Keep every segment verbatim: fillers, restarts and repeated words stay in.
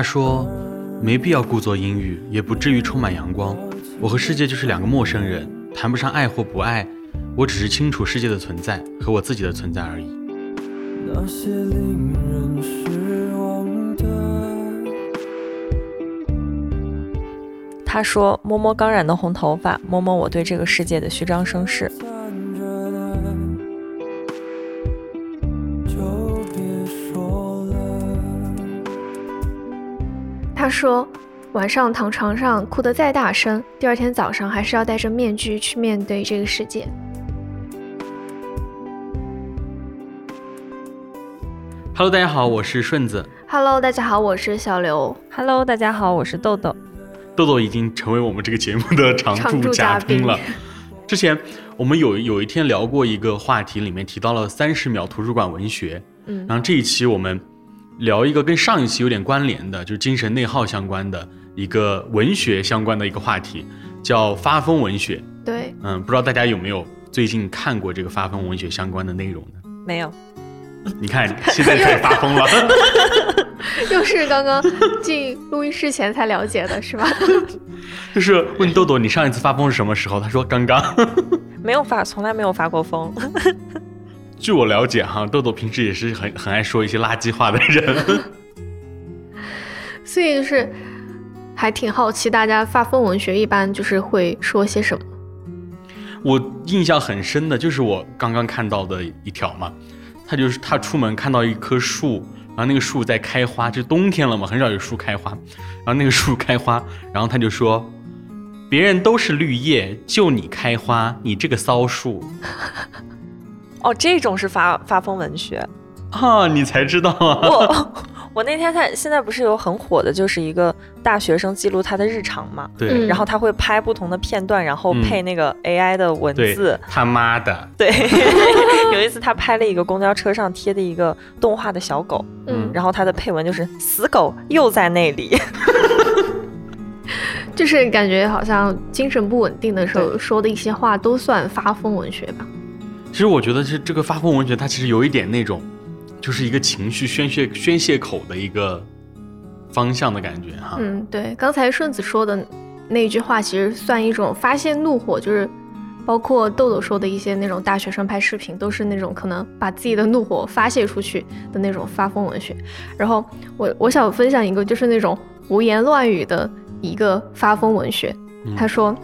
他说没必要故作阴郁，也不至于充满阳光。我和世界就是两个陌生人，谈不上爱或不爱，我只是清楚世界的存在和我自己的存在而已。那些令人失望的。他说摸摸刚染的红头发，摸摸我对这个世界的虚张声势。他说晚上躺床上哭得再大声，第二天早上还是要戴着面具去面对这个世界。Hello， 大家好，我是顺子。Hello， 大家好，我是小刘。Hello， 大家好，我是豆豆。豆豆已经成为我们这个节目的常驻嘉宾了。之前我们有有一天聊过一个话题，里面提到了三十秒图书馆文学。嗯，然后这一期我们聊一个跟上一期有点关联的，就是精神内耗相关的一个文学相关的一个话题，叫发疯文学。对，嗯，不知道大家有没有最近看过这个发疯文学相关的内容呢？没有。你看，现在可以发疯了。又是刚刚进录音室前才了解的，是吧？就是问豆豆，你上一次发疯是什么时候？他说刚刚。没有发，从来没有发过疯。据我了解哈，豆豆平时也是很很爱说一些垃圾话的人，所以就是还挺好奇大家发疯文学一般就是会说些什么。我印象很深的就是我刚刚看到的一条嘛，他就是他出门看到一棵树，然后那个树在开花，就冬天了嘛，很少有树开花，然后那个树开花，然后他就说别人都是绿叶，就你开花，你这个骚树。哦，这种是发发疯文学啊！你才知道啊！我我那天看，现在不是有很火的，就是一个大学生记录他的日常嘛。对。然后他会拍不同的片段，然后配那个 A I 的文字。嗯、他妈的！对，有一次他拍了一个公交车上贴的一个动画的小狗，嗯，然后他的配文就是“死狗又在那里”，就是感觉好像精神不稳定的时候说的一些话都算发疯文学吧。其实我觉得是这个发疯文学，它其实有一点那种，就是一个情绪宣泄宣泄口的一个方向的感觉哈。嗯，对，刚才顺子说的那句话，其实算一种发泄怒火，就是包括豆豆说的一些那种大学生拍视频，都是那种可能把自己的怒火发泄出去的那种发疯文学。然后我我想分享一个，就是那种胡言乱语的一个发疯文学。嗯、他说。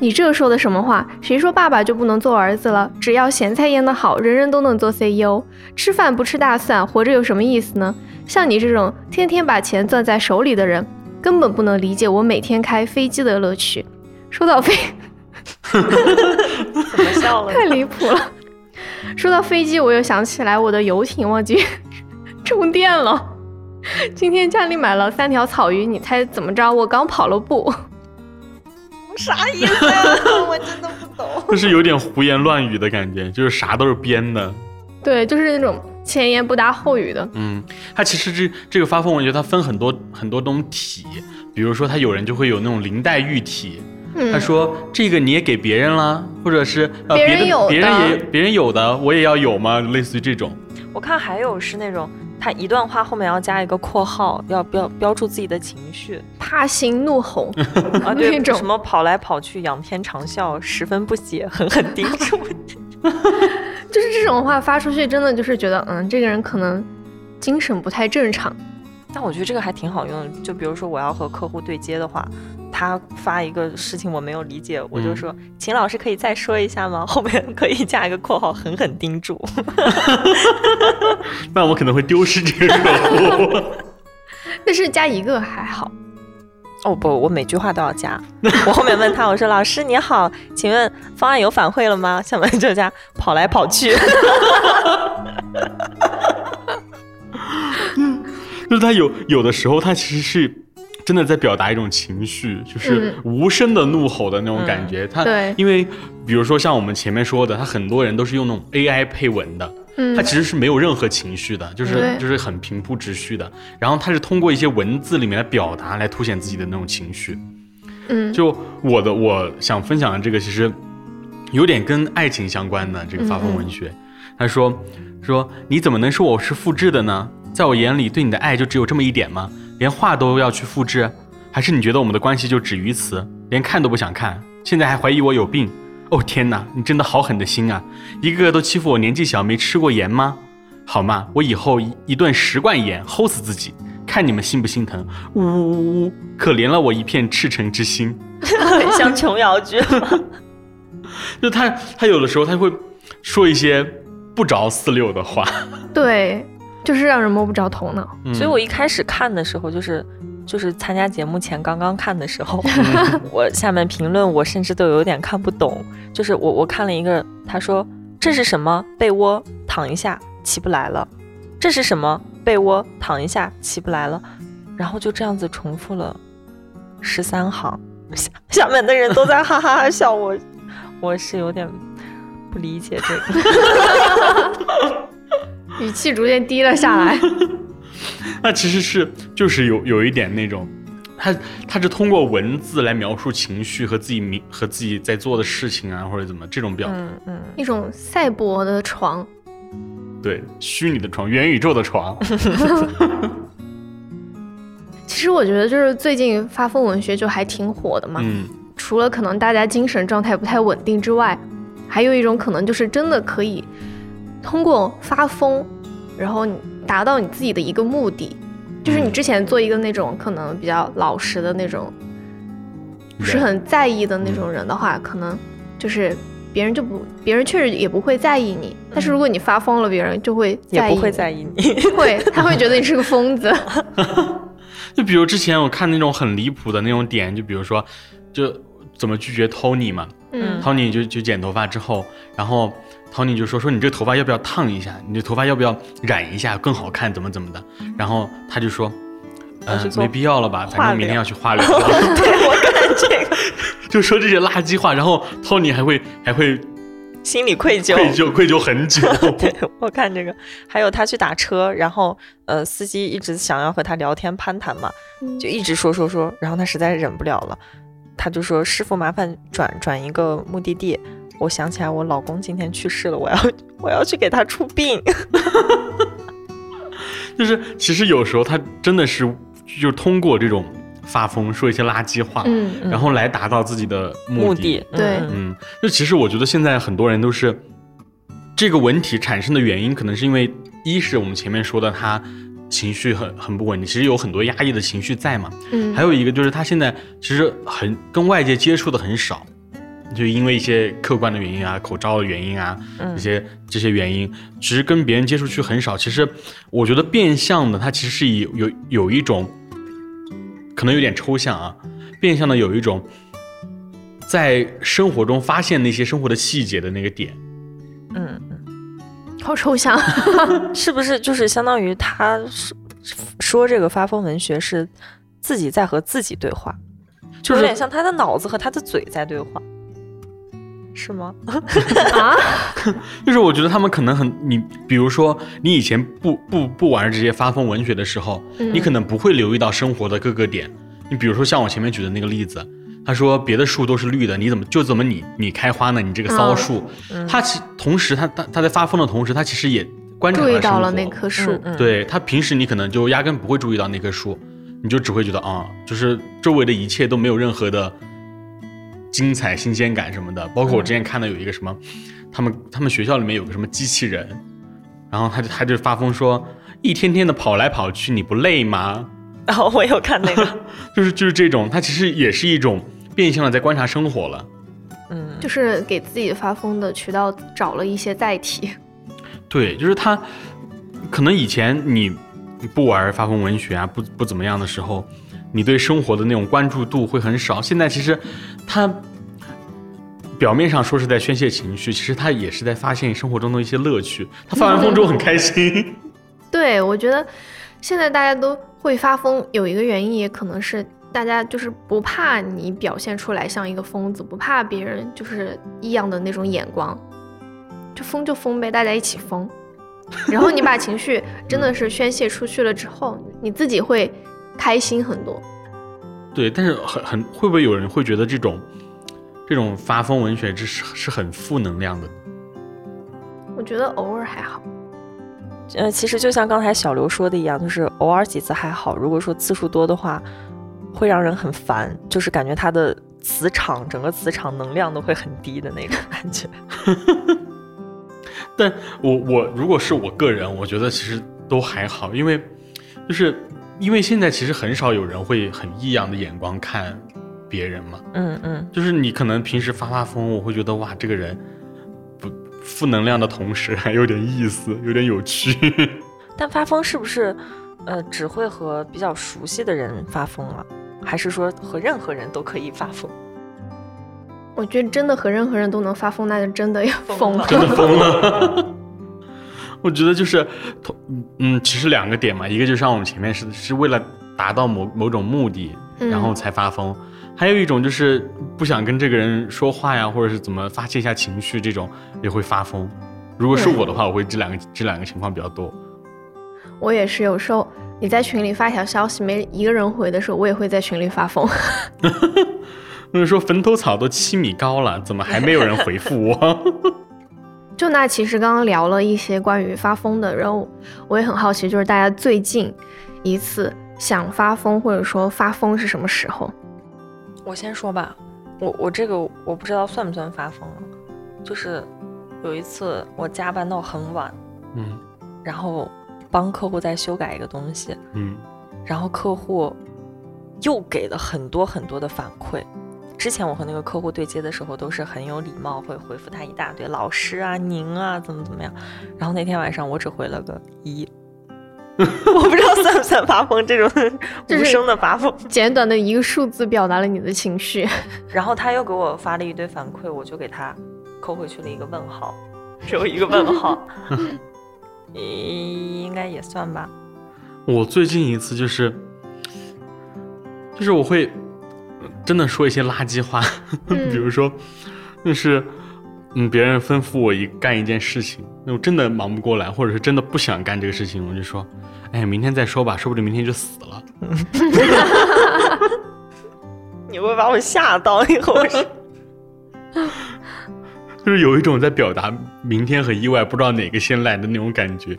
你这说的什么话？谁说爸爸就不能做儿子了？只要咸菜腌得好，人人都能做 C E O。吃饭不吃大蒜，活着有什么意思呢？像你这种天天把钱攥在手里的人，根本不能理解我每天开飞机的乐趣。说到飞，怎么笑了？太离谱了！说到飞机，我又想起来我的游艇忘记充电了。今天家里买了三条草鱼，你猜怎么着？我刚跑了步。啥意思呀、啊？我真的不懂。就是有点胡言乱语的感觉，就是啥都是编的。对，就是那种前言不搭后语的。嗯，它其实这这个发疯文学它分很多很多种体，比如说它有人就会有那种林黛玉体，嗯、他说这个你也给别人了，或者是、呃、别人有的别人也别人有的我也要有吗？类似于这种。我看还有是那种。他一段话后面要加一个括号，要标标注自己的情绪，怕行怒吼啊，对，什么跑来跑去，仰天长啸，十分不解，狠狠盯住你。就是这种话发出去，真的就是觉得，嗯，这个人可能精神不太正常。但我觉得这个还挺好用的，就比如说我要和客户对接的话，他发一个事情我没有理解，我就说、嗯、秦老师可以再说一下吗？后面可以加一个括号，狠狠盯住。那我可能会丢失这个客户。但是加一个还好。哦不，我每句话都要加。我后面问他，我说老师你好，请问方案有反馈了吗？下面就加跑来跑去。嗯，就是他有有的时候他其实是真的在表达一种情绪，就是无声的怒吼的那种感觉、嗯、他因为比如说像我们前面说的，他很多人都是用那种 A I 配文的、嗯、他其实是没有任何情绪的，就是就是很平铺直叙的，然后他是通过一些文字里面的表达来凸显自己的那种情绪。嗯，就我的我想分享的这个其实有点跟爱情相关的这个发疯文学。嗯嗯，他说说你怎么能说我是复制的呢？在我眼里对你的爱就只有这么一点吗？连话都要去复制？还是你觉得我们的关系就止于此，连看都不想看，现在还怀疑我有病？哦天哪，你真的好狠的心啊，一个个都欺负我年纪小没吃过盐吗？好嘛，我以后 一, 一顿十罐盐齁死自己，看你们心不心疼。呜呜呜呜，可怜了我一片赤诚之心。很像琼瑶剧就他他有的时候他会说一些不着四六的话，对，就是让人摸不着头脑、嗯、所以我一开始看的时候就是就是参加节目前刚刚看的时候我下面评论我甚至都有点看不懂，就是我我看了一个，他说这是什么被窝躺一下起不来了，这是什么被窝躺一下起不来了，然后就这样子重复了十三行，下面的人都在哈哈哈笑我我是有点不理解这个语气逐渐低了下来那其实是就是有有一点那种，他他是通过文字来描述情绪和自己和自己在做的事情啊，或者怎么这种表达、嗯嗯、一种赛博的床，对，虚拟的床，元宇宙的床其实我觉得就是最近发疯文学就还挺火的嘛、嗯、除了可能大家精神状态不太稳定之外，还有一种可能就是真的可以通过发疯然后你达到你自己的一个目的，就是你之前做一个那种可能比较老实的那种不是很在意的那种人的话，可能就是别人就不别人确实也不会在意你，但是如果你发疯了别人就会在意，也不会在意你会他会觉得你是个疯子就比如之前我看那种很离谱的那种点，就比如说就怎么拒绝 Tony 嘛、嗯、Tony 就就剪头发之后，然后陶宁就说说你这头发要不要烫一下，你这头发要不要染一下更好看怎么怎么的，然后他就说嗯、呃，没必要了吧，反正明天要去化疗对，我看这个就说这些垃圾话，然后陶宁还会还会心里愧疚愧疚愧疚很久对，我看这个还有他去打车，然后呃，司机一直想要和他聊天攀谈嘛，就一直说说说，然后他实在忍不了了，他就说师傅麻烦转转一个目的地，我想起来我老公今天去世了，我要我要去给他出殡就是其实有时候他真的是就通过这种发疯说一些垃圾话、嗯嗯、然后来达到自己的目的, 目的对，嗯，就其实我觉得现在很多人都是这个文体产生的原因，可能是因为一是我们前面说的他情绪很很不稳定，其实有很多压抑的情绪在嘛、嗯、还有一个就是他现在其实很跟外界接触的很少，就因为一些客观的原因啊，口罩的原因啊，这些这些原因，其实跟别人接触去很少。其实我觉得变相的，它其实是以有有一种，可能有点抽象啊，变相的有一种，在生活中发现那些生活的细节的那个点。嗯，好抽象，是不是就是相当于他说这个发疯文学是自己在和自己对话，就是有点像他的脑子和他的嘴在对话。是吗？啊，就是我觉得他们可能很，你比如说你以前不不不玩这些发疯文学的时候、嗯，你可能不会留意到生活的各个点。你比如说像我前面举的那个例子，他说别的树都是绿的，你怎么就怎么你你开花呢？你这个骚树，嗯、他其同时他他他在发疯的同时，他其实也观察了生活，注意到了那棵树。嗯嗯、对，他平时你可能就压根不会注意到那棵树，你就只会觉得啊、嗯，就是周围的一切都没有任何的。精彩新鲜感什么的，包括我之前看的有一个什么、嗯、他们他们学校里面有个什么机器人，然后他就他就发疯说一天天的跑来跑去你不累吗，然后、哦、我有看那个就是就是这种，他其实也是一种变相的在观察生活了，嗯，就是给自己发疯的渠道找了一些载体，对，就是他可能以前你不玩发疯文学啊，不不怎么样的时候，你对生活的那种关注度会很少，现在其实他表面上说是在宣泄情绪，其实他也是在发现生活中的一些乐趣，他发完疯之后很开心对，我觉得现在大家都会发疯有一个原因也可能是大家就是不怕你表现出来像一个疯子，不怕别人就是异样的那种眼光，就疯就疯呗，大家一起疯然后你把情绪真的是宣泄出去了之后你自己会开心很多，对，但是很很会不会有人会觉得这种这种发疯文学是是很负能量的？我觉得偶尔还好，呃，其实就像刚才小刘说的一样，就是偶尔几次还好，如果说次数多的话会让人很烦，就是感觉他的磁场，整个磁场能量都会很低的那种感觉。但我我如果是我个人，我觉得其实都还好，因为就是因为现在其实很少有人会很异样的眼光看别人嘛，嗯嗯，就是你可能平时发发疯，我会觉得哇，这个人不负能量的同时还有点意思，有点有趣。但发疯是不是呃只会和比较熟悉的人发疯啊？还是说和任何人都可以发疯？我觉得真的和任何人都能发疯，那就真的要疯了，真的疯了。我觉得就是，嗯，其实两个点嘛，一个就像我们前面是是为了达到某某种目的，然后才发疯、嗯；还有一种就是不想跟这个人说话呀，或者是怎么发泄一下情绪，这种也会发疯。如果是我的话，我会这两个这两个情况比较多。我也是，有时候你在群里发一条消息，没一个人回的时候，我也会在群里发疯。那说坟头草都七米高了，怎么还没有人回复我？就那其实刚刚聊了一些关于发疯的，然后我也很好奇，就是大家最近一次想发疯或者说发疯是什么时候？我先说吧，我我这个我不知道算不算发疯了，就是有一次我加班到很晚，嗯，然后帮客户在修改一个东西，嗯，然后客户又给了很多很多的反馈。之前我和那个客户对接的时候都是很有礼貌，会回复他一大堆老师啊您啊怎么怎么样，然后那天晚上我只回了个一。我不知道算不算发疯，这种无声的发疯，简短的一个数字表达了你的情绪。然后他又给我发了一堆反馈，我就给他扣回去了一个问号，只有一个问号。应该也算吧。我最近一次就是就是我会真的说一些垃圾话，比如说，就是，嗯，别人吩咐我一干一件事情，那我真的忙不过来，或者是真的不想干这个事情，我就说，哎，明天再说吧，说不定明天就死了。你会把我吓到，以后是，就是有一种在表达明天和意外不知道哪个先来的那种感觉。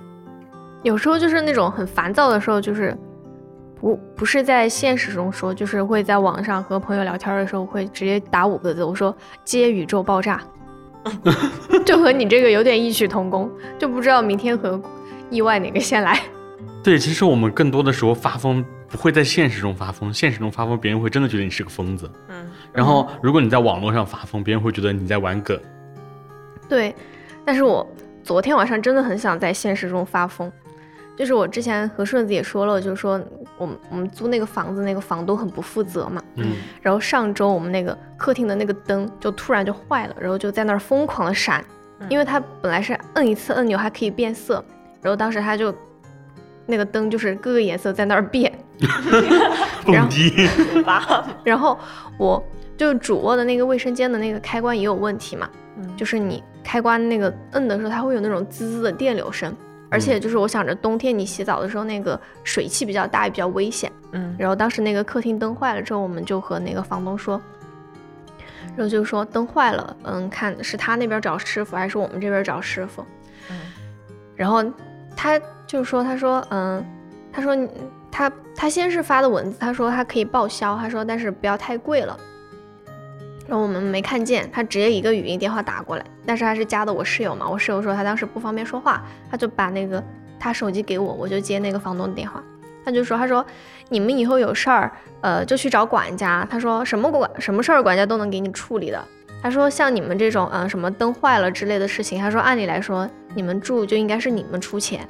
有时候就是那种很烦躁的时候，就是。不不是在现实中说，就是会在网上和朋友聊天的时候会直接打五个字，我说接宇宙爆炸。就和你这个有点异曲同工，就不知道明天和意外哪个先来。对，其实我们更多的时候发疯不会在现实中发疯，现实中发疯别人会真的觉得你是个疯子，嗯，然后如果你在网络上发疯别人会觉得你在玩梗。对，但是我昨天晚上真的很想在现实中发疯，就是我之前和顺子也说了，就是说我们我们租那个房子，那个房东很不负责嘛，嗯，然后上周我们那个客厅的那个灯就突然就坏了，然后就在那儿疯狂的闪，因为它本来是摁一次按钮还可以变色，然后当时它就那个灯就是各个颜色在那儿变，蹦迪，然后我就主卧的那个卫生间的那个开关也有问题嘛，嗯，就是你开关那个摁的时候，它会有那种滋滋的电流声。而且就是我想着冬天你洗澡的时候那个水汽比较大也比较危险，嗯，然后当时那个客厅灯坏了之后我们就和那个房东说，然后就说灯坏了，嗯，看是他那边找师傅还是我们这边找师傅，嗯，然后他就说他说嗯他说他他先是发的文字，他说他可以报销，他说但是不要太贵了，然后我们没看见，他直接一个语音电话打过来，但是他是加的我室友嘛，我室友说他当时不方便说话，他就把那个他手机给我，我就接那个房东的电话，他就说他说你们以后有事儿，呃，就去找管家，他说什么管什么事儿管家都能给你处理的，他说像你们这种嗯、呃、什么灯坏了之类的事情，他说按理来说你们住就应该是你们出钱，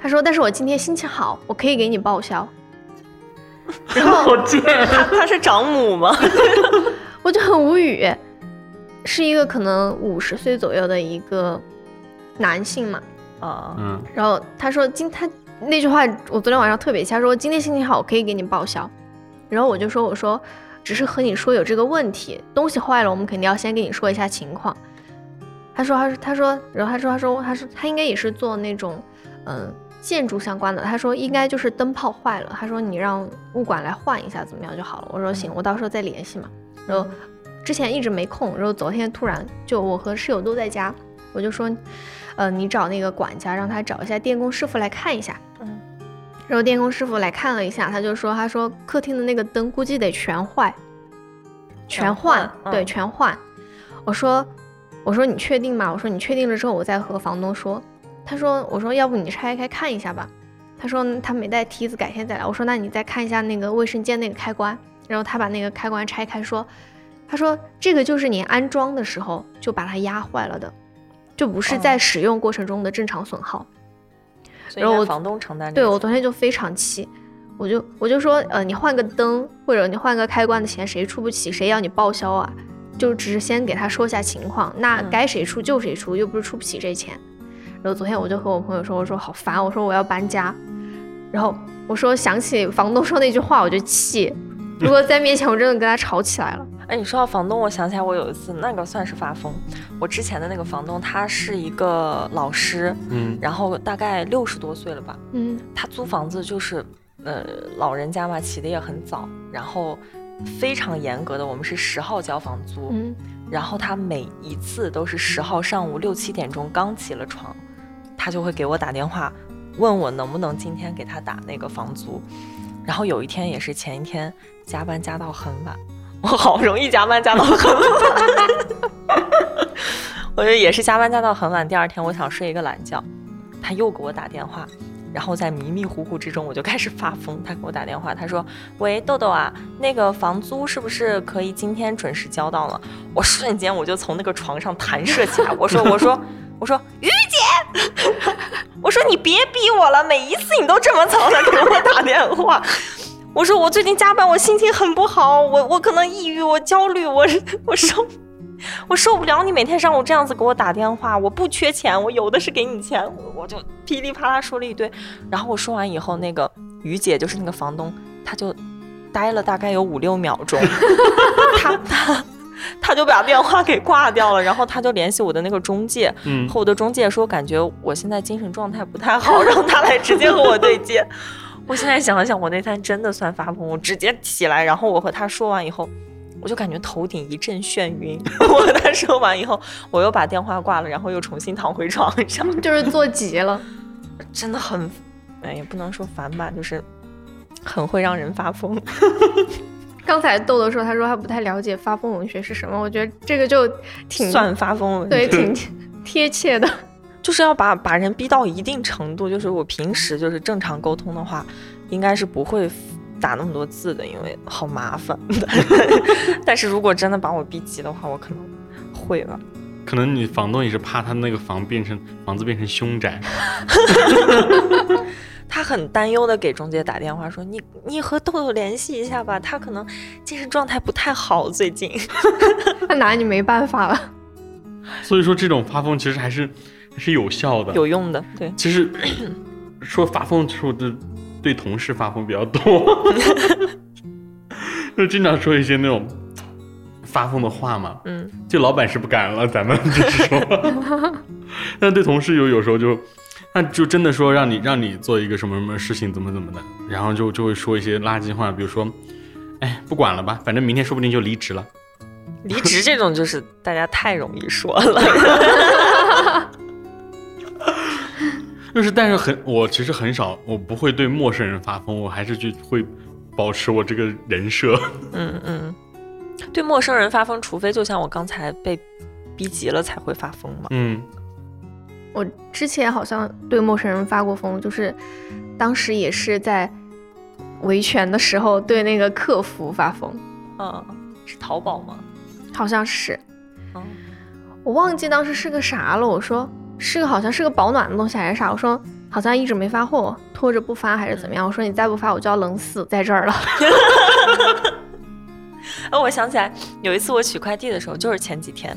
他说但是我今天心情好，我可以给你报销。然后他他是长母吗？我就很无语，是一个可能五十岁左右的一个男性嘛，啊，嗯，然后他说今他那句话我昨天晚上特别气，他说今天心情好，我可以给你报销，然后我就说我说只是和你说有这个问题，东西坏了我们肯定要先跟你说一下情况。他说他说他说然后他说他说他说他应该也是做那种嗯。呃建筑相关的，他说应该就是灯泡坏了，他说你让物管来换一下怎么样就好了，我说行，我到时候再联系嘛，然后之前一直没空，然后昨天突然就我和室友都在家，我就说，呃，你找那个管家，让他找一下电工师傅来看一下。嗯，然后电工师傅来看了一下，他就说，他说客厅的那个灯估计得全坏，全换，嗯、对，全换。我说，我说你确定吗？我说你确定了之后，我再和房东说。他说，我说要不你拆开看一下吧。他说他没带梯子，改天再来。我说那你再看一下那个卫生间那个开关。然后他把那个开关拆开说，他说这个就是你安装的时候就把它压坏了的，就不是在使用过程中的正常损耗。嗯、然后房东承担。对，我昨天就非常气，我就我就说，呃，你换个灯或者你换个开关的钱谁出不起，谁要你报销啊？就只是先给他说下情况，那该谁出就谁出，又不是出不起这钱。然后昨天我就和我朋友说，我说好烦，我说我要搬家，然后我说想起房东说那句话我就气，如果在面前我真的跟他吵起来了。哎，你说到房东，我想起来我有一次那个算是发疯。我之前的那个房东他是一个老师，嗯，然后大概六十多岁了吧，嗯，他租房子就是呃老人家嘛，起得也很早，然后非常严格的，我们是十号交房租，嗯，然后他每一次都是十号上午六七点钟刚起了床，他就会给我打电话问我能不能今天给他打那个房租。然后有一天也是前一天加班加到很晚，我好容易加班加到很晚我就也是加班加到很晚，第二天我想睡一个懒觉，他又给我打电话，然后在迷迷糊糊之中我就开始发疯。他给我打电话，他说喂豆豆啊，那个房租是不是可以今天准时交到了？我瞬间我就从那个床上弹射起来，我说我说我说于姐我说你别逼我了，每一次你都这么早的给我打电话我说我最近加班，我心情很不好，我我可能抑郁，我焦虑，我我受我受不了你每天上午这样子给我打电话，我不缺钱，我有的是给你钱。 我, 我就噼里啪啦说了一堆。然后我说完以后，那个于姐就是那个房东，她就呆了大概有五六秒钟她她她就把电话给挂掉了。然后她就联系我的那个中介，嗯，和我的中介说感觉我现在精神状态不太好，让她来直接和我对接我现在想想我那天真的算发疯，我直接起来，然后我和她说完以后我就感觉头顶一阵眩晕我跟他说完以后我又把电话挂了，然后又重新躺回床上就是做急了真的很，哎，也不能说烦吧，就是很会让人发疯刚才豆豆说他说他不太了解发疯文学是什么，我觉得这个就挺算发疯文学，对，挺贴切的就是要把把人逼到一定程度。就是我平时就是正常沟通的话应该是不会打那么多字的，因为好麻烦但是如果真的把我逼急的话我可能会吧。可能你房东也是怕他那个房变成房子变成凶宅他很担忧的给中介打电话说你你和豆豆联系一下吧，他可能精神状态不太好最近他拿你没办法了。所以说这种发疯其实还是还是有效的有用的。对，其实说发疯时候的对同事发疯比较多就经常说一些那种发疯的话嘛，嗯，就老板是不敢了咱们就是说但对同事有有时候就那就真的说让你让你做一个什么什么事情怎么怎么的，然后就就会说一些垃圾话，比如说哎不管了吧，反正明天说不定就离职了离职这种就是大家太容易说了就是，但是很，我其实很少，我不会对陌生人发疯，我还是就会保持我这个人设。嗯嗯，对陌生人发疯，除非就像我刚才被逼急了才会发疯嘛。嗯，我之前好像对陌生人发过疯，就是当时也是在维权的时候对那个客服发疯。嗯，是淘宝吗？好像是。嗯，我忘记当时是个啥了，我说。是个好像是个保暖的东西还是啥，我说好像一直没发货，拖着不发还是怎么样，我说你再不发我就要冷死在这儿了、哦、我想起来有一次我取快递的时候，就是前几天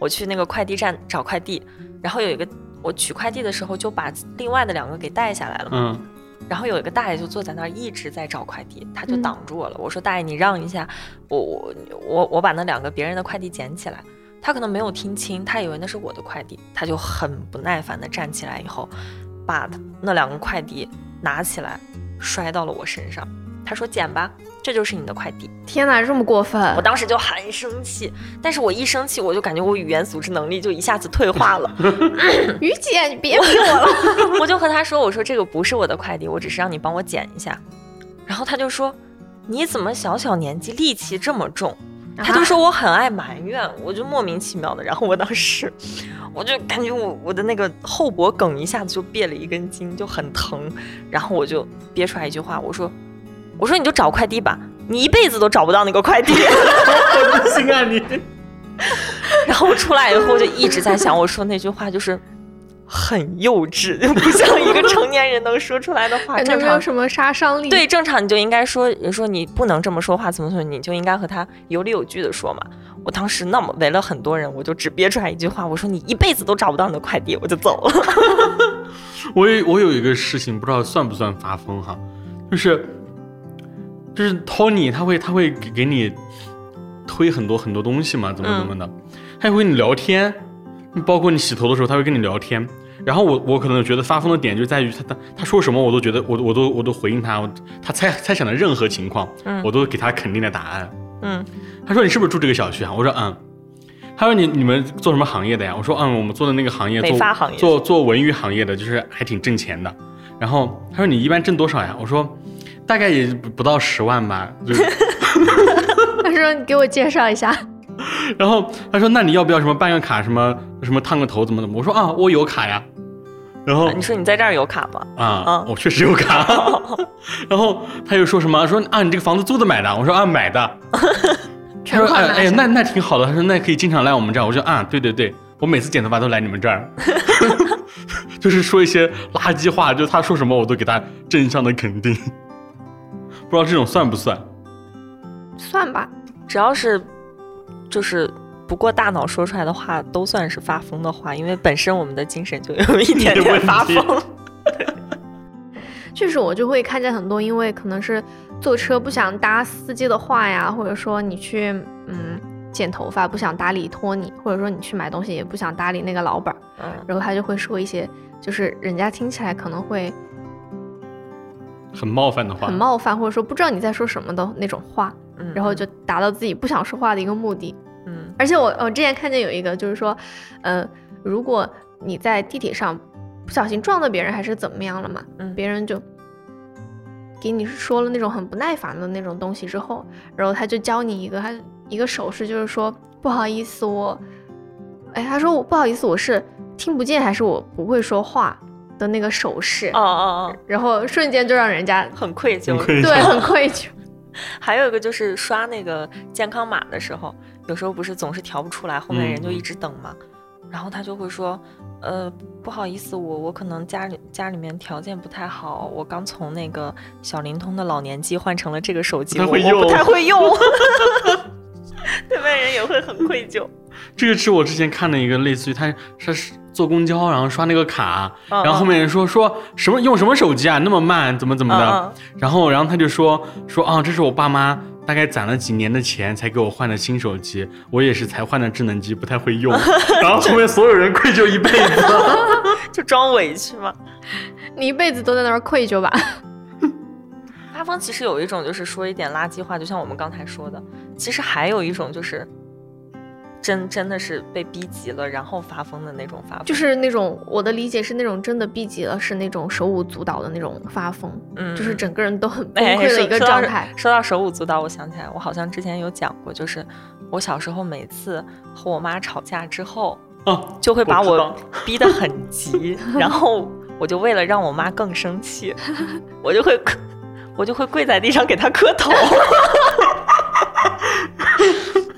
我去那个快递站找快递，然后有一个我取快递的时候就把另外的两个给带下来了，嗯，然后有一个大爷就坐在那儿一直在找快递，他就挡住我了、嗯、我说大爷你让一下我我我我把那两个别人的快递捡起来，他可能没有听清，他以为那是我的快递，他就很不耐烦的站起来以后把那两个快递拿起来摔到了我身上，他说捡吧，这就是你的快递。天哪，这么过分！我当时就很生气，但是我一生气我就感觉我语言组织能力就一下子退化了。于姐，你别逼我了。我就和他说，我说这个不是我的快递，我只是让你帮我捡一下。然后他就说，你怎么小小年纪戾气这么重？他就说我很爱埋怨，我就莫名其妙的。然后我当时我就感觉我我的那个后脖梗一下子就憋了一根筋，就很疼。然后我就憋出来一句话，我说我说你就找快递吧，你一辈子都找不到那个快递。我不行啊你。然后我出来以后就一直在想，我说那句话就是很幼稚，就不像一个成年人能说出来的话。正常没有什么杀伤力。对，正常你就应该说，说你不能这么说话，怎么说你就应该和他有理有据的说嘛。我当时那么为了很多人，我就只憋出来一句话，我说你一辈子都找不到你的快递，我就走了。我我有一个事情不知道算不算发疯哈，就是就是 Tony 他会他会给你推很多很多东西嘛，怎么怎么的，嗯、他会跟你聊天。包括你洗头的时候他会跟你聊天，然后我我可能觉得发疯的点就在于他他他说什么我都觉得我我都我都回应他，他猜猜想的任何情况，嗯、我都给他肯定的答案。嗯，他说你是不是住这个小区啊？我说嗯。他说你你们做什么行业的呀？我说嗯，我们做的那个行业，做美发行业，做做文娱行业的，就是还挺挣钱的。然后他说你一般挣多少呀？我说大概也不到十万吧。他说你给我介绍一下。然后他说那你要不要什么办个卡，什么什么烫个头怎么怎么，我说啊我有卡呀。然后、啊、你说你在这儿有卡吗？啊啊我确实有卡。然后他又说什么说啊你这个房子租的买的？我说啊买的。他说哎哎那那挺好的，他说那可以经常来我们这儿。我说啊对对对，我每次剪头发都来你们这儿。就是说一些垃圾话，就他说什么我都给他正向的肯定。不知道这种算不算？算吧，只要是就是不过大脑说出来的话都算是发疯的话，因为本身我们的精神就有一点点发疯。确实我就会看见很多，因为可能是坐车不想搭司机的话呀，或者说你去嗯剪头发不想搭理托尼，或者说你去买东西也不想搭理那个老板，嗯、然后他就会说一些就是人家听起来可能会很冒犯的话，很冒犯或者说不知道你在说什么的那种话，然后就达到自己不想说话的一个目的。嗯，而且我我之前看见有一个就是说，呃，如果你在地铁上不小心撞到别人还是怎么样了嘛，嗯，别人就给你说了那种很不耐烦的那种东西之后，然后他就教你一个他一个手势，就是说不好意思我，哎，他说我不好意思我是听不见还是我不会说话的那个手势，哦哦哦，然后瞬间就让人家很愧疚，对，很愧疚。还有一个就是刷那个健康码的时候，有时候不是总是调不出来，后面人就一直等嘛，嗯、然后他就会说呃，不好意思我我可能家里家里面条件不太好，我刚从那个小灵通的老年机换成了这个手机， 我, 我不太会用。对面人也会很愧疚。这个是我之前看的一个类似于他他是坐公交然后刷那个卡，嗯、然后后面人说说什么用什么手机啊那么慢怎么怎么的，嗯、然后然后他就说说啊这是我爸妈大概攒了几年的钱才给我换的新手机，我也是才换的智能机不太会用。然后后面所有人愧疚一辈子。就装委屈嘛，你一辈子都在那儿愧疚吧。发疯其实有一种就是说一点垃圾话，就像我们刚才说的，其实还有一种就是真真的是被逼急了然后发疯的那种发疯，就是那种我的理解是那种真的逼急了，是那种手舞足蹈的那种发疯，嗯、就是整个人都很崩溃的一个状态。哎哎 说, 说, 到说到手舞足蹈我想起来我好像之前有讲过，就是我小时候每次和我妈吵架之后，啊、就会把我逼得很急。然后我就为了让我妈更生气，我就会我就会跪在地上给她磕头。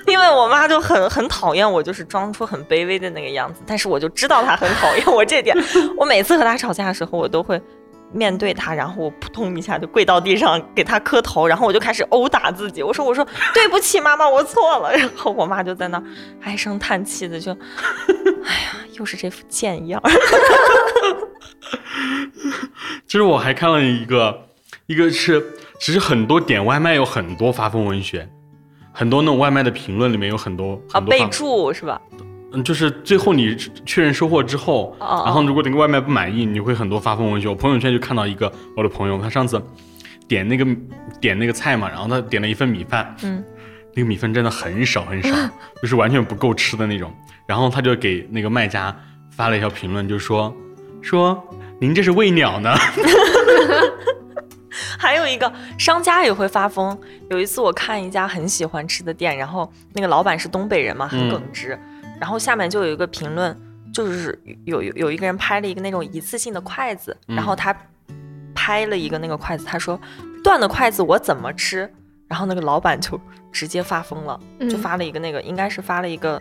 因为我妈就很很讨厌我，就是装出很卑微的那个样子，但是我就知道她很讨厌我这点。我每次和她吵架的时候，我都会面对她，然后我扑通一下就跪到地上给她磕头，然后我就开始殴打自己。我说我说对不起妈妈，我错了。然后我妈就在那唉声叹气的就，哎呀，又是这副贱样。其实我还看了一个，一个是其实很多点外卖有很多发疯文学。很多那种外卖的评论里面有很多啊备注是吧？嗯，就是最后你确认收货之后，哦、然后如果那个外卖不满意，你会很多发疯文学。我朋友圈就看到一个我的朋友，他上次点那个点那个菜嘛，然后他点了一份米饭，嗯，那个米饭真的很少很少，就是完全不够吃的那种。然后他就给那个卖家发了一条评论，就说说您这是喂鸟呢。还有一个商家也会发疯。有一次我看一家很喜欢吃的店，然后那个老板是东北人嘛，很耿直、嗯、然后下面就有一个评论，就是有有有一个人拍了一个那种一次性的筷子、嗯、然后他拍了一个那个筷子，他说断的筷子我怎么吃，然后那个老板就直接发疯了，就发了一个那个、嗯、应该是发了一个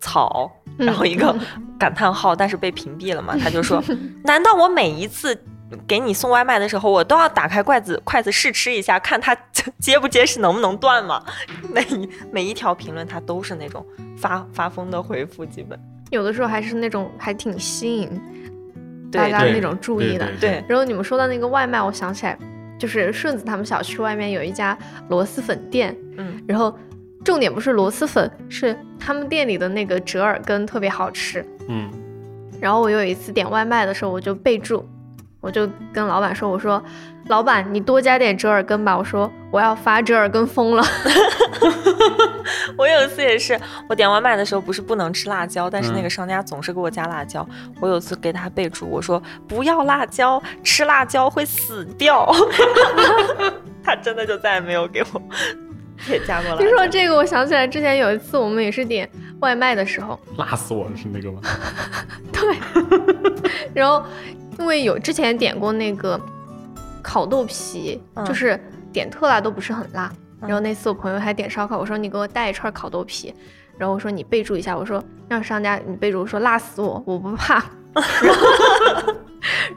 草然后一个感叹号、嗯、但是被屏蔽了嘛，他就说难道我每一次给你送外卖的时候我都要打开筷子筷子试吃一下，看它结不结实能不能断吗？每每一条评论它都是那种发发疯的回复，基本有的时候还是那种还挺吸引大家那种注意的。 对, 对, 对, 对, 对然后你们说到那个外卖，我想起来就是顺子他们小区外面有一家螺蛳粉店，嗯，然后重点不是螺蛳粉，是他们店里的那个折耳根特别好吃，嗯，然后我有一次点外卖的时候我就备注，我就跟老板说，我说老板你多加点折耳根吧，我说我要发折耳根疯了。我有一次也是我点外卖的时候不是不能吃辣椒，但是那个商家总是给我加辣椒、嗯、我有一次给他备注，我说不要辣椒，吃辣椒会死掉。他真的就再也没有给我也加过辣椒。你说这个我想起来之前有一次我们也是点外卖的时候，辣死我是那个吗？对。然后因为有之前点过那个烤豆皮、嗯、就是点特辣都不是很辣、嗯、然后那次我朋友还点烧烤，我说你给我带一串烤豆皮，然后我说你备注一下，我说让商家你备注，我说辣死我我不怕。然后,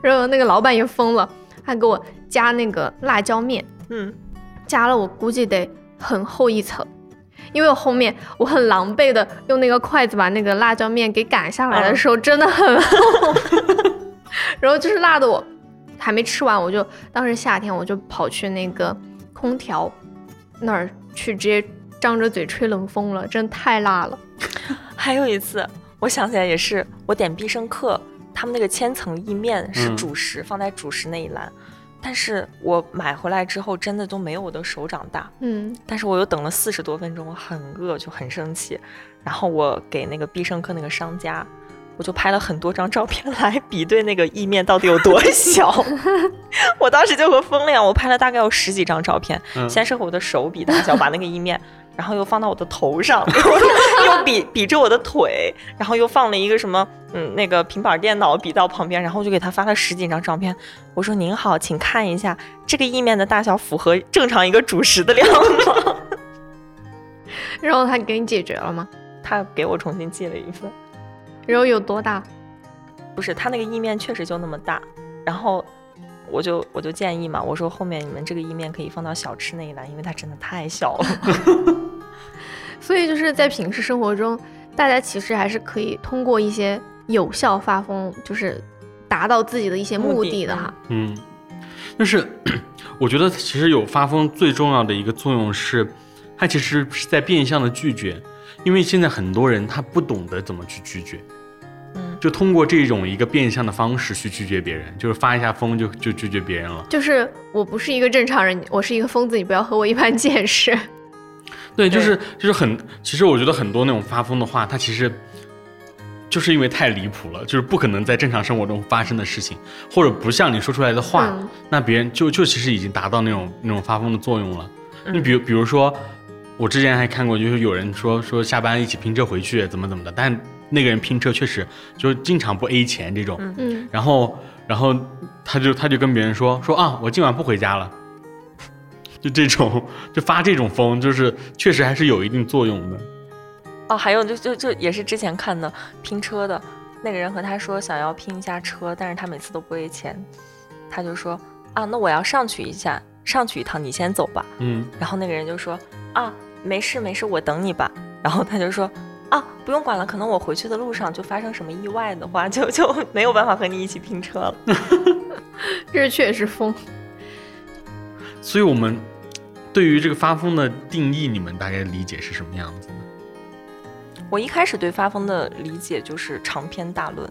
然后那个老板也疯了，他给我加那个辣椒面，嗯，加了我估计得很厚一层，因为我后面我很狼狈的用那个筷子把那个辣椒面给擀下来的时候、嗯、真的很厚。然后就是辣的我还没吃完，我就当时夏天我就跑去那个空调那儿去直接张着嘴吹冷风了，真太辣了。还有一次我想起来也是我点必胜客，他们那个千层意面是主食、嗯、放在主食那一栏，但是我买回来之后真的都没有我的手掌大，嗯，但是我又等了四十多分钟，我很饿就很生气，然后我给那个必胜客那个商家我就拍了很多张照片来比对那个意面到底有多小。我当时就和疯了呀，我拍了大概有十几张照片、嗯、先是和我的手比大小，把那个意面然后又放到我的头上，又比比着我的腿，然后又放了一个什么嗯那个平板电脑比到旁边，然后我就给他发了十几张照片，我说您好请看一下这个意面的大小符合正常一个主食的量吗？然后他给你解决了吗？他给我重新寄了一份。然后有多大？不是，他那个意面确实就那么大，然后我就我就建议嘛，我说后面你们这个意面可以放到小吃那一栏，因为它真的太小了。所以就是在平时生活中大家其实还是可以通过一些有效发疯就是达到自己的一些目的的哈。嗯，就是我觉得其实有发疯最重要的一个作用是它其实是在变相的拒绝，因为现在很多人他不懂得怎么去拒绝，嗯，就通过这种一个变相的方式去拒绝别人，就是发一下疯就就拒绝别人了。就是我不是一个正常人，我是一个疯子，你不要和我一般见识。对，就是就是很，其实我觉得很多那种发疯的话，它其实就是因为太离谱了，就是不可能在正常生活中发生的事情，或者不像你说出来的话，嗯、那别人就就其实已经达到那种那种发疯的作用了。你、嗯、比如比如说。我之前还看过，就是有人说说下班一起拼车回去怎么怎么的，但那个人拼车确实就经常不 A 钱这种，嗯，然后然后他就他就跟别人说说啊，我今晚不回家了，就这种就发这种疯，就是确实还是有一定作用的。哦，还有就就就也是之前看的拼车的那个人和他说想要拼一下车，但是他每次都不 A 钱，他就说啊，那我要上去一下，上去一趟，你先走吧，嗯，然后那个人就说啊。没事没事，我等你吧。然后他就说啊，不用管了，可能我回去的路上就发生什么意外的话，就就没有办法和你一起拼车了。这确实疯。所以我们对于这个发疯的定义，你们大概理解是什么样子呢？我一开始对发疯的理解就是长篇大论，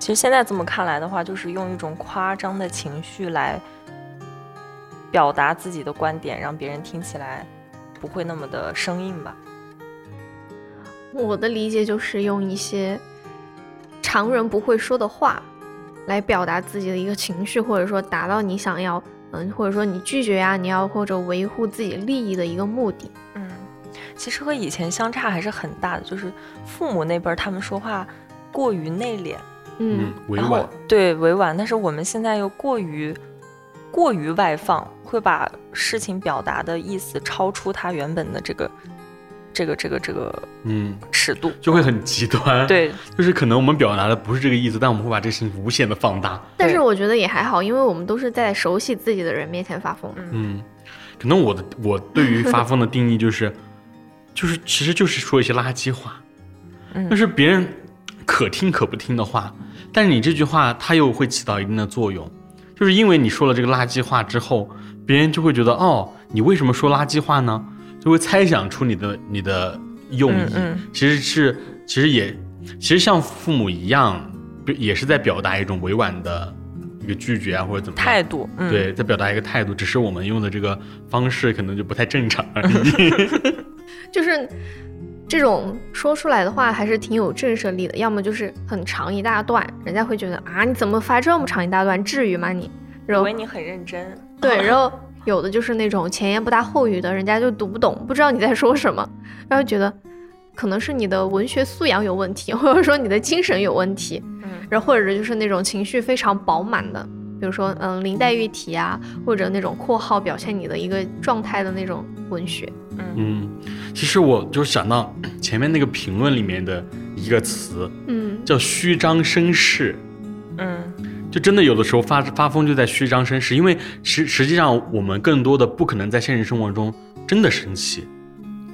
其实现在这么看来的话，就是用一种夸张的情绪来表达自己的观点，让别人听起来不会那么的生硬吧。我的理解就是用一些常人不会说的话来表达自己的一个情绪，或者说达到你想要嗯，或者说你拒绝呀、啊，你要或者维护自己利益的一个目的。嗯，其实和以前相差还是很大的，就是父母那边他们说话过于内敛，嗯，委婉，对，委婉。但是我们现在又过于过于外放，会把事情表达的意思超出他原本的这个这个这个这个嗯尺度，就会很极端。对，就是可能我们表达的不是这个意思，但我们会把这个事情无限的放大。但是我觉得也还好，因为我们都是在熟悉自己的人面前发疯。嗯，可能我的我对于发疯的定义就是就是其实就是说一些垃圾话，但是别人可听可不听的话，但是你这句话它又会起到一定的作用，就是因为你说了这个垃圾话之后，别人就会觉得哦，你为什么说垃圾话呢？就会猜想出你的你的用意，嗯嗯、其实是其实也其实像父母一样，也是在表达一种委婉的一个拒绝啊，或者怎么样态度、嗯，对，在表达一个态度，只是我们用的这个方式可能就不太正常而已。就是这种说出来的话还是挺有震慑力的，要么就是很长一大段，人家会觉得啊，你怎么发这么长一大段，至于吗你？以为你很认真。对，然后。有的就是那种前言不搭后语的，人家就读不懂，不知道你在说什么，然后觉得可能是你的文学素养有问题，或者说你的精神有问题，嗯，然后或者就是那种情绪非常饱满的，比如说嗯林黛玉体啊，或者那种括号表现你的一个状态的那种文学。嗯嗯，其实我就想到前面那个评论里面的一个词，嗯，叫虚张声势。嗯。就真的有的时候发发疯就在虚张声势，因为实实际上我们更多的不可能在现实生活中真的生气。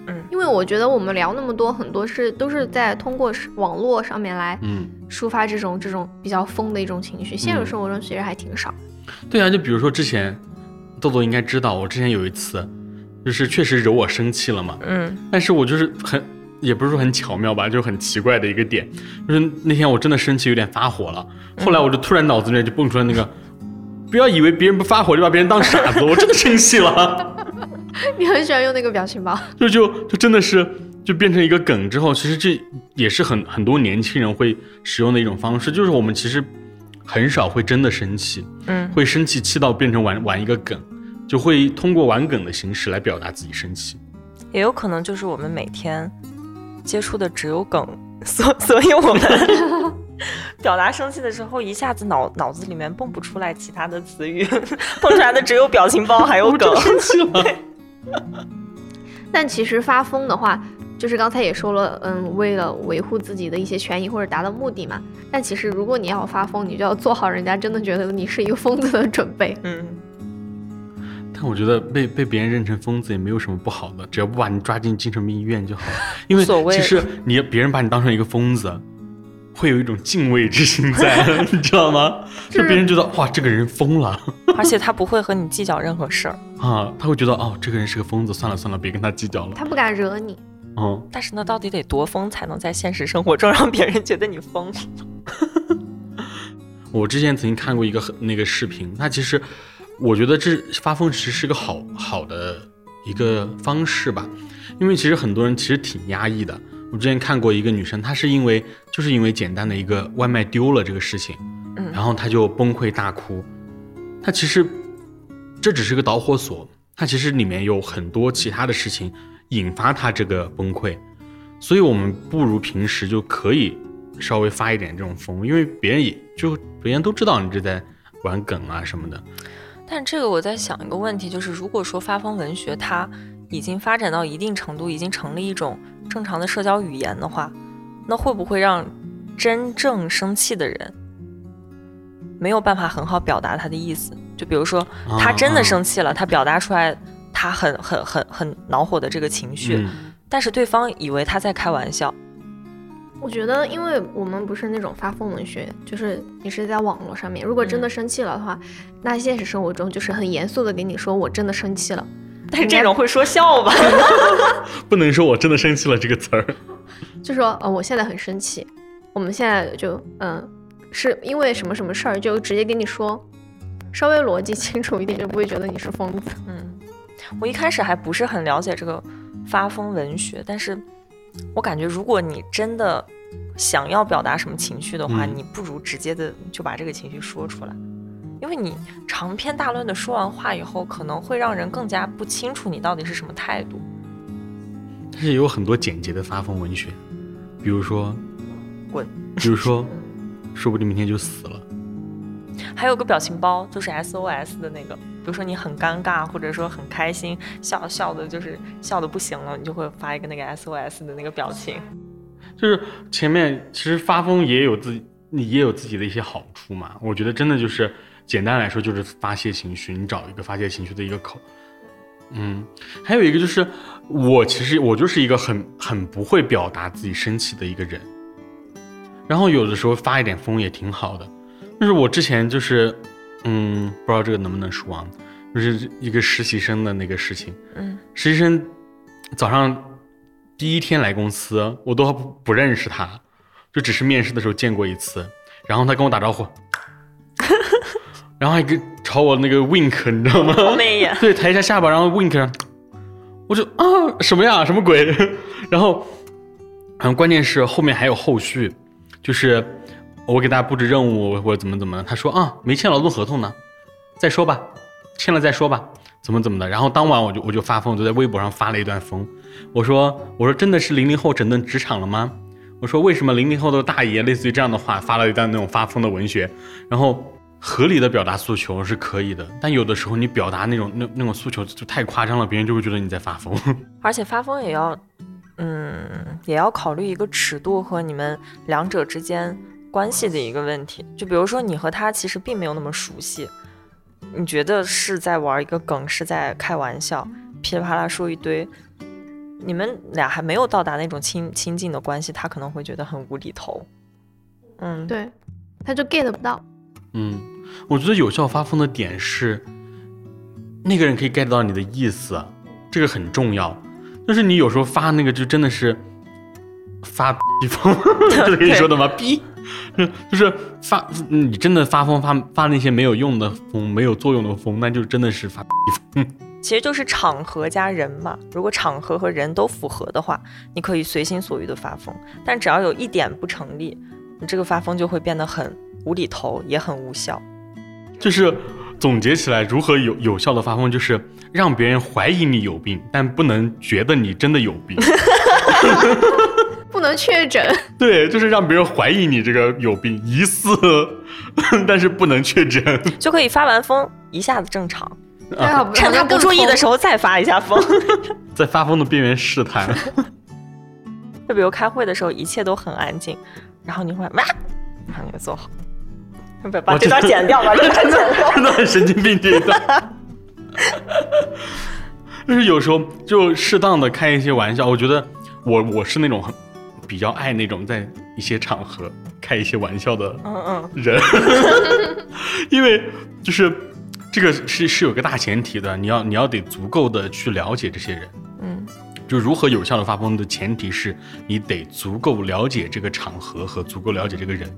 嗯，因为我觉得我们聊那么多，很多是都是在通过网络上面来抒发这种、嗯、这种比较疯的一种情绪，现实生活中其实还挺少、嗯、对啊，就比如说之前豆豆应该知道，我之前有一次就是确实惹我生气了嘛，嗯，但是我就是很也不是说很巧妙吧，就很奇怪的一个点，就是那天我真的生气有点发火了，后来我就突然脑子里就蹦出来那个、嗯、不要以为别人不发火就把别人当傻子，我真的生气了。你很喜欢用那个表情包，就就就真的是就变成一个梗之后，其实这也是很很多年轻人会使用的一种方式，就是我们其实很少会真的生气，嗯，会生气气到变成玩玩一个梗，就会通过玩梗的形式来表达自己生气，也有可能就是我们每天接触的只有梗，所所以我们表达生气的时候，一下子脑脑子里面蹦不出来其他的词语，蹦出来的只有表情包还有梗。我生气了。但其实发疯的话，就是刚才也说了，嗯，为了维护自己的一些权益或者达到目的嘛。但其实如果你要发疯，你就要做好人家真的觉得你是一个疯子的准备。嗯。但我觉得被被别人认成疯子也没有什么不好的，只要不把你抓进精神病医院就好了。因为其实你别人把你当成一个疯子，会有一种敬畏之心在，你知道吗？就别人觉得哇，这个人疯了，而且他不会和你计较任何事儿啊，他会觉得哦，这个人是个疯子，算了算了，别跟他计较了。他不敢惹你。嗯，但是呢，到底得多疯才能在现实生活中让别人觉得你疯？我之前曾经看过一个那个视频，他其实。我觉得这发疯其实是个好好的一个方式吧，因为其实很多人其实挺压抑的。我之前看过一个女生，她是因为就是因为简单的一个外卖丢了这个事情，嗯，然后她就崩溃大哭。她其实这只是个导火索，她其实里面有很多其他的事情引发她这个崩溃，所以我们不如平时就可以稍微发一点这种疯，因为别人也就别人都知道你这在玩梗啊什么的。但这个我在想一个问题，就是如果说发疯文学它已经发展到一定程度，已经成了一种正常的社交语言的话，那会不会让真正生气的人没有办法很好表达他的意思？就比如说他真的生气了，他表达出来他很很很很恼火的这个情绪、嗯、但是对方以为他在开玩笑。我觉得因为我们不是那种发疯文学，就是你是在网络上面，如果真的生气了的话、嗯、那现实生活中就是很严肃的给你说我真的生气了，但是这种会说笑吧。不能说我真的生气了这个词儿，就说、呃、我现在很生气，我们现在就嗯、呃，是因为什么什么事儿就直接跟你说稍微逻辑清楚一点就不会觉得你是疯子。嗯，我一开始还不是很了解这个发疯文学，但是我感觉如果你真的想要表达什么情绪的话、嗯、你不如直接的就把这个情绪说出来，因为你长篇大论的说完话以后可能会让人更加不清楚你到底是什么态度。但是也有很多简洁的发疯文学，比如说滚，比如说说不定明天就死了，还有个表情包，就是 S O S 的那个，比如说你很尴尬或者说很开心，笑笑的就是笑的不行了，你就会发一个那个 S O S 的那个表情。就是前面其实发疯也有自己也有自己的一些好处嘛，我觉得真的就是简单来说就是发泄情绪，你找一个发泄情绪的一个口。嗯，还有一个就是我其实我就是一个很很不会表达自己生气的一个人，然后有的时候发一点疯也挺好的。就是我之前就是嗯不知道这个能不能说啊，就是一个实习生的那个事情。嗯，实习生早上第一天来公司我都不认识他，就只是面试的时候见过一次，然后他跟我打招呼然后还给朝我那个 wink 你知道吗，好美呀，对，抬一下下巴然后 wink， 我就啊什么呀什么鬼然后然后关键是后面还有后续，就是我给大家布置任务或者怎么怎么，他说啊没签劳动合同呢，再说吧，签了再说吧，怎么怎么的。然后当晚我就我就发疯，我就在微博上发了一段疯，我说我说真的是零零后整顿职场了吗，我说为什么零零后的大爷，类似于这样的话，发了一段那种发疯的文学。然后合理的表达诉求是可以的，但有的时候你表达那种那那种诉求就太夸张了，别人就会觉得你在发疯。而且发疯也要嗯也要考虑一个尺度和你们两者之间关系的一个问题，就比如说你和他其实并没有那么熟悉，你觉得是在玩一个梗，是在开玩笑，噼里啪啦说一堆，你们俩还没有到达那种 亲, 亲近的关系，他可能会觉得很无厘头。嗯，对，他就 get 不到。嗯，我觉得有效发疯的点是那个人可以 get 到你的意思，这个很重要。但是你有时候发那个就真的是发逼疯这可以说的吗？逼就是发你真的发疯，发发那些没有用的疯，没有作用的疯，那就真的是发逼疯。其实就是场合加人嘛，如果场合和人都符合的话，你可以随心所欲的发疯，但只要有一点不成立，你这个发疯就会变得很无厘头，也很无效。就是总结起来，如何有有效的发疯，就是让别人怀疑你有病，但不能觉得你真的有病不能确诊。对，就是让别人怀疑你这个有病，疑似但是不能确诊，就可以发完疯一下子正常，啊、趁他不注意的时候再发一下疯在发疯的边缘试探就比如开会的时候一切都很安静，然后你会哇然后你坐好，把这段剪掉吧真的很神经病这一段就是有时候就适当的开一些玩笑，我觉得我我是那种很比较爱那种在一些场合开一些玩笑的人因为就是这个是是有个大前提的，你要你要得足够的去了解这些人，嗯，就如何有效的发疯的前提是你得足够了解这个场合和足够了解这个人，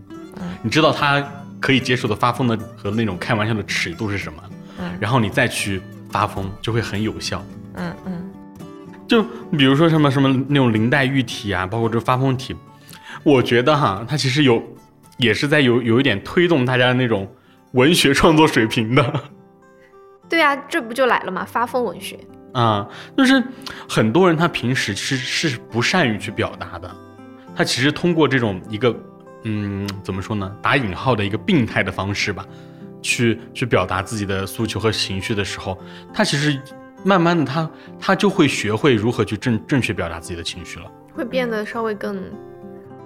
嗯，你知道他可以接受的发疯的和那种开玩笑的尺度是什么，嗯，然后你再去发疯就会很有效，嗯嗯，就比如说什么什么那种林黛玉体啊，包括这发疯体，我觉得哈，它其实有也是在有有一点推动大家的那种文学创作水平的。对啊，这不就来了吗？发疯文学啊，就是很多人他平时是是不善于去表达的，他其实通过这种一个嗯怎么说呢，打引号的一个病态的方式吧，去去表达自己的诉求和情绪的时候，他其实慢慢的他他就会学会如何去正正确表达自己的情绪了，会变得稍微更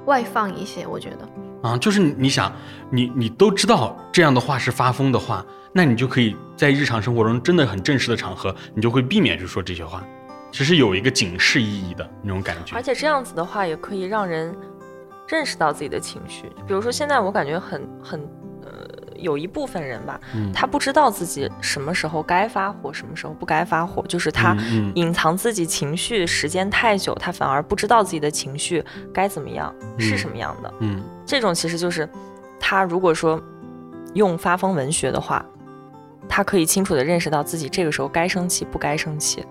外放一些，我觉得啊，就是你想你你都知道这样的话是发疯的话，那你就可以在日常生活中真的很正式的场合，你就会避免去说这些话，其实有一个警示意义的那种感觉。而且这样子的话也可以让人认识到自己的情绪，比如说现在我感觉很很呃，有一部分人吧，嗯，他不知道自己什么时候该发火，什么时候不该发火，就是他隐藏自己情绪时间太久，嗯嗯，他反而不知道自己的情绪该怎么样，嗯，是什么样的，嗯，这种其实就是他如果说用发疯文学的话他可以清楚地认识到自己这个时候该生气不该生气，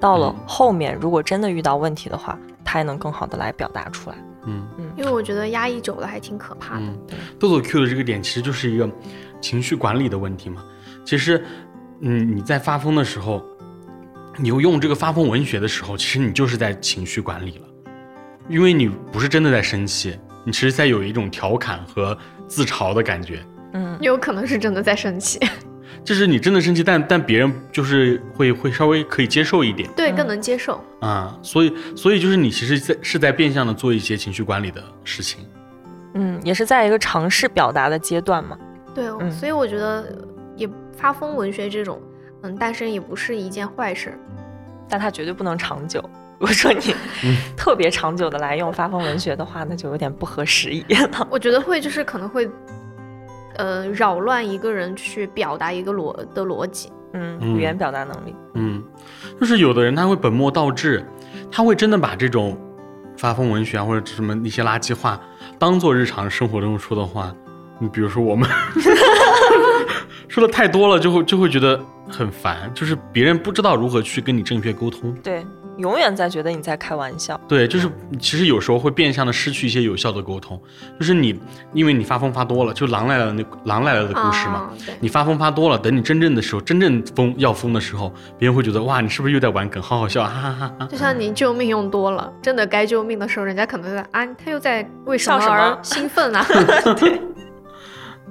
到了后面如果真的遇到问题的话，他也能更好地来表达出来。嗯嗯，因为我觉得压抑久了还挺可怕的。豆豆 Q 的这个点其实就是一个情绪管理的问题嘛。其实嗯，你在发疯的时候，你又用这个发疯文学的时候，其实你就是在情绪管理了，因为你不是真的在生气，你其实在有一种调侃和自嘲的感觉。嗯，有可能是真的在生气，就是你真的生气，但但别人就是会会稍微可以接受一点，对，更能接受啊、嗯。所以所以就是你其实在是在变相的做一些情绪管理的事情。嗯，也是在一个尝试表达的阶段嘛。对、哦嗯，所以我觉得也发疯文学这种，嗯，诞生也不是一件坏事，但它绝对不能长久。我说你特别长久的来用发疯文学的话，那就有点不合时宜了。我觉得会就是可能会，呃，扰乱一个人去表达一个逻的逻辑，嗯，语言表达能力，嗯，就是有的人他会本末倒置，他会真的把这种发疯文学啊或者什么一些垃圾话当做日常生活中说的话，你比如说我们说的太多了，就会就会觉得很烦，就是别人不知道如何去跟你正确沟通，对。永远在觉得你在开玩笑，对，就是其实有时候会变相的失去一些有效的沟通，就是你因为你发疯发多了，就狼来了那狼来了的故事嘛、哦、你发疯发多了，等你真正的时候真正疯要疯的时候，别人会觉得哇你是不是又在玩梗，好好笑，哈哈哈哈。就像你救命用多了，真的该救命的时候，人家可能在啊他又在为什么而兴奋啊对,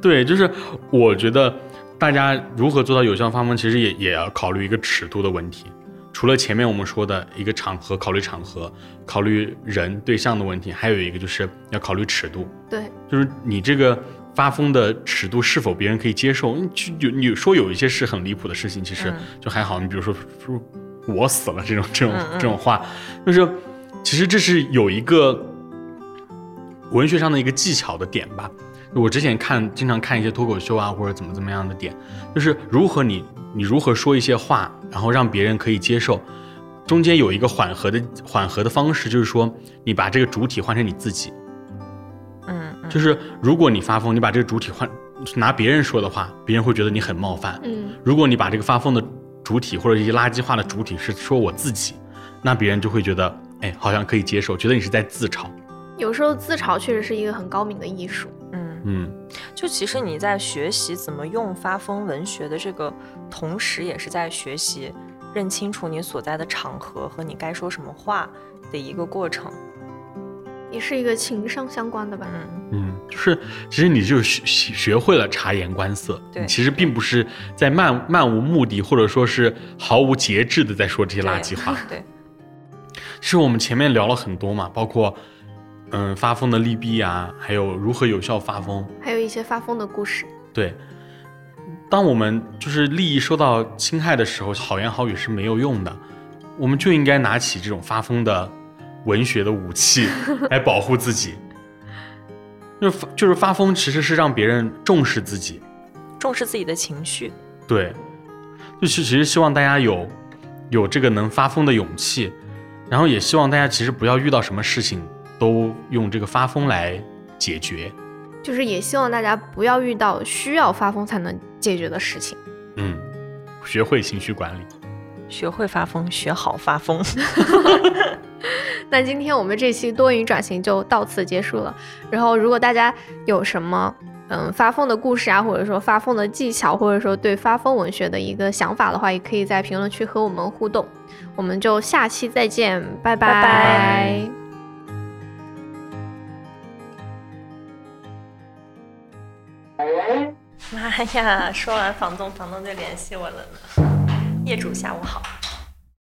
对，就是我觉得大家如何做到有效发疯，其实也也要考虑一个尺度的问题，除了前面我们说的一个场合，考虑场合，考虑人对象的问题，还有一个就是要考虑尺度。对，就是你这个发疯的尺度是否别人可以接受。你你说有一些是很离谱的事情，其实就还好。你比如说我死了这种这种这种话，就是其实这是有一个文学上的一个技巧的点吧。我之前看经常看一些脱口秀啊或者怎么怎么样的点，就是如何你你如何说一些话，然后让别人可以接受，中间有一个缓和的缓和的方式，就是说你把这个主体换成你自己。 嗯, 嗯，就是如果你发疯，你把这个主体换拿别人说的话，别人会觉得你很冒犯。嗯，如果你把这个发疯的主体或者一些垃圾话的主体是说我自己，那别人就会觉得哎，好像可以接受，觉得你是在自嘲。有时候自嘲确实是一个很高明的艺术。嗯，就其实你在学习怎么用发疯文学的这个同时，也是在学习认清楚你所在的场合和你该说什么话的一个过程，也是一个情商相关的吧。嗯，就是其实你就 学, 学会了察言观色，对，其实并不是在 漫, 漫无目的或者说是毫无节制的在说这些垃圾话。 对, 对，其实我们前面聊了很多嘛，包括嗯，发疯的利弊啊，还有如何有效发疯，还有一些发疯的故事。对，当我们就是利益受到侵害的时候，好言好语是没有用的，我们就应该拿起这种发疯的文学的武器来保护自己就是就是发疯其实是让别人重视自己，重视自己的情绪。对，就是其实希望大家有有这个能发疯的勇气，然后也希望大家其实不要遇到什么事情都用这个发疯来解决，就是也希望大家不要遇到需要发疯才能解决的事情。嗯，学会情绪管理，学会发疯，学好发疯那今天我们这期多云转型就到此结束了，然后如果大家有什么嗯发疯的故事啊，或者说发疯的技巧，或者说对发疯文学的一个想法的话，也可以在评论区和我们互动，我们就下期再见，拜拜, 拜, 拜。妈呀，说完房东，房东就联系我了呢。业主下午好。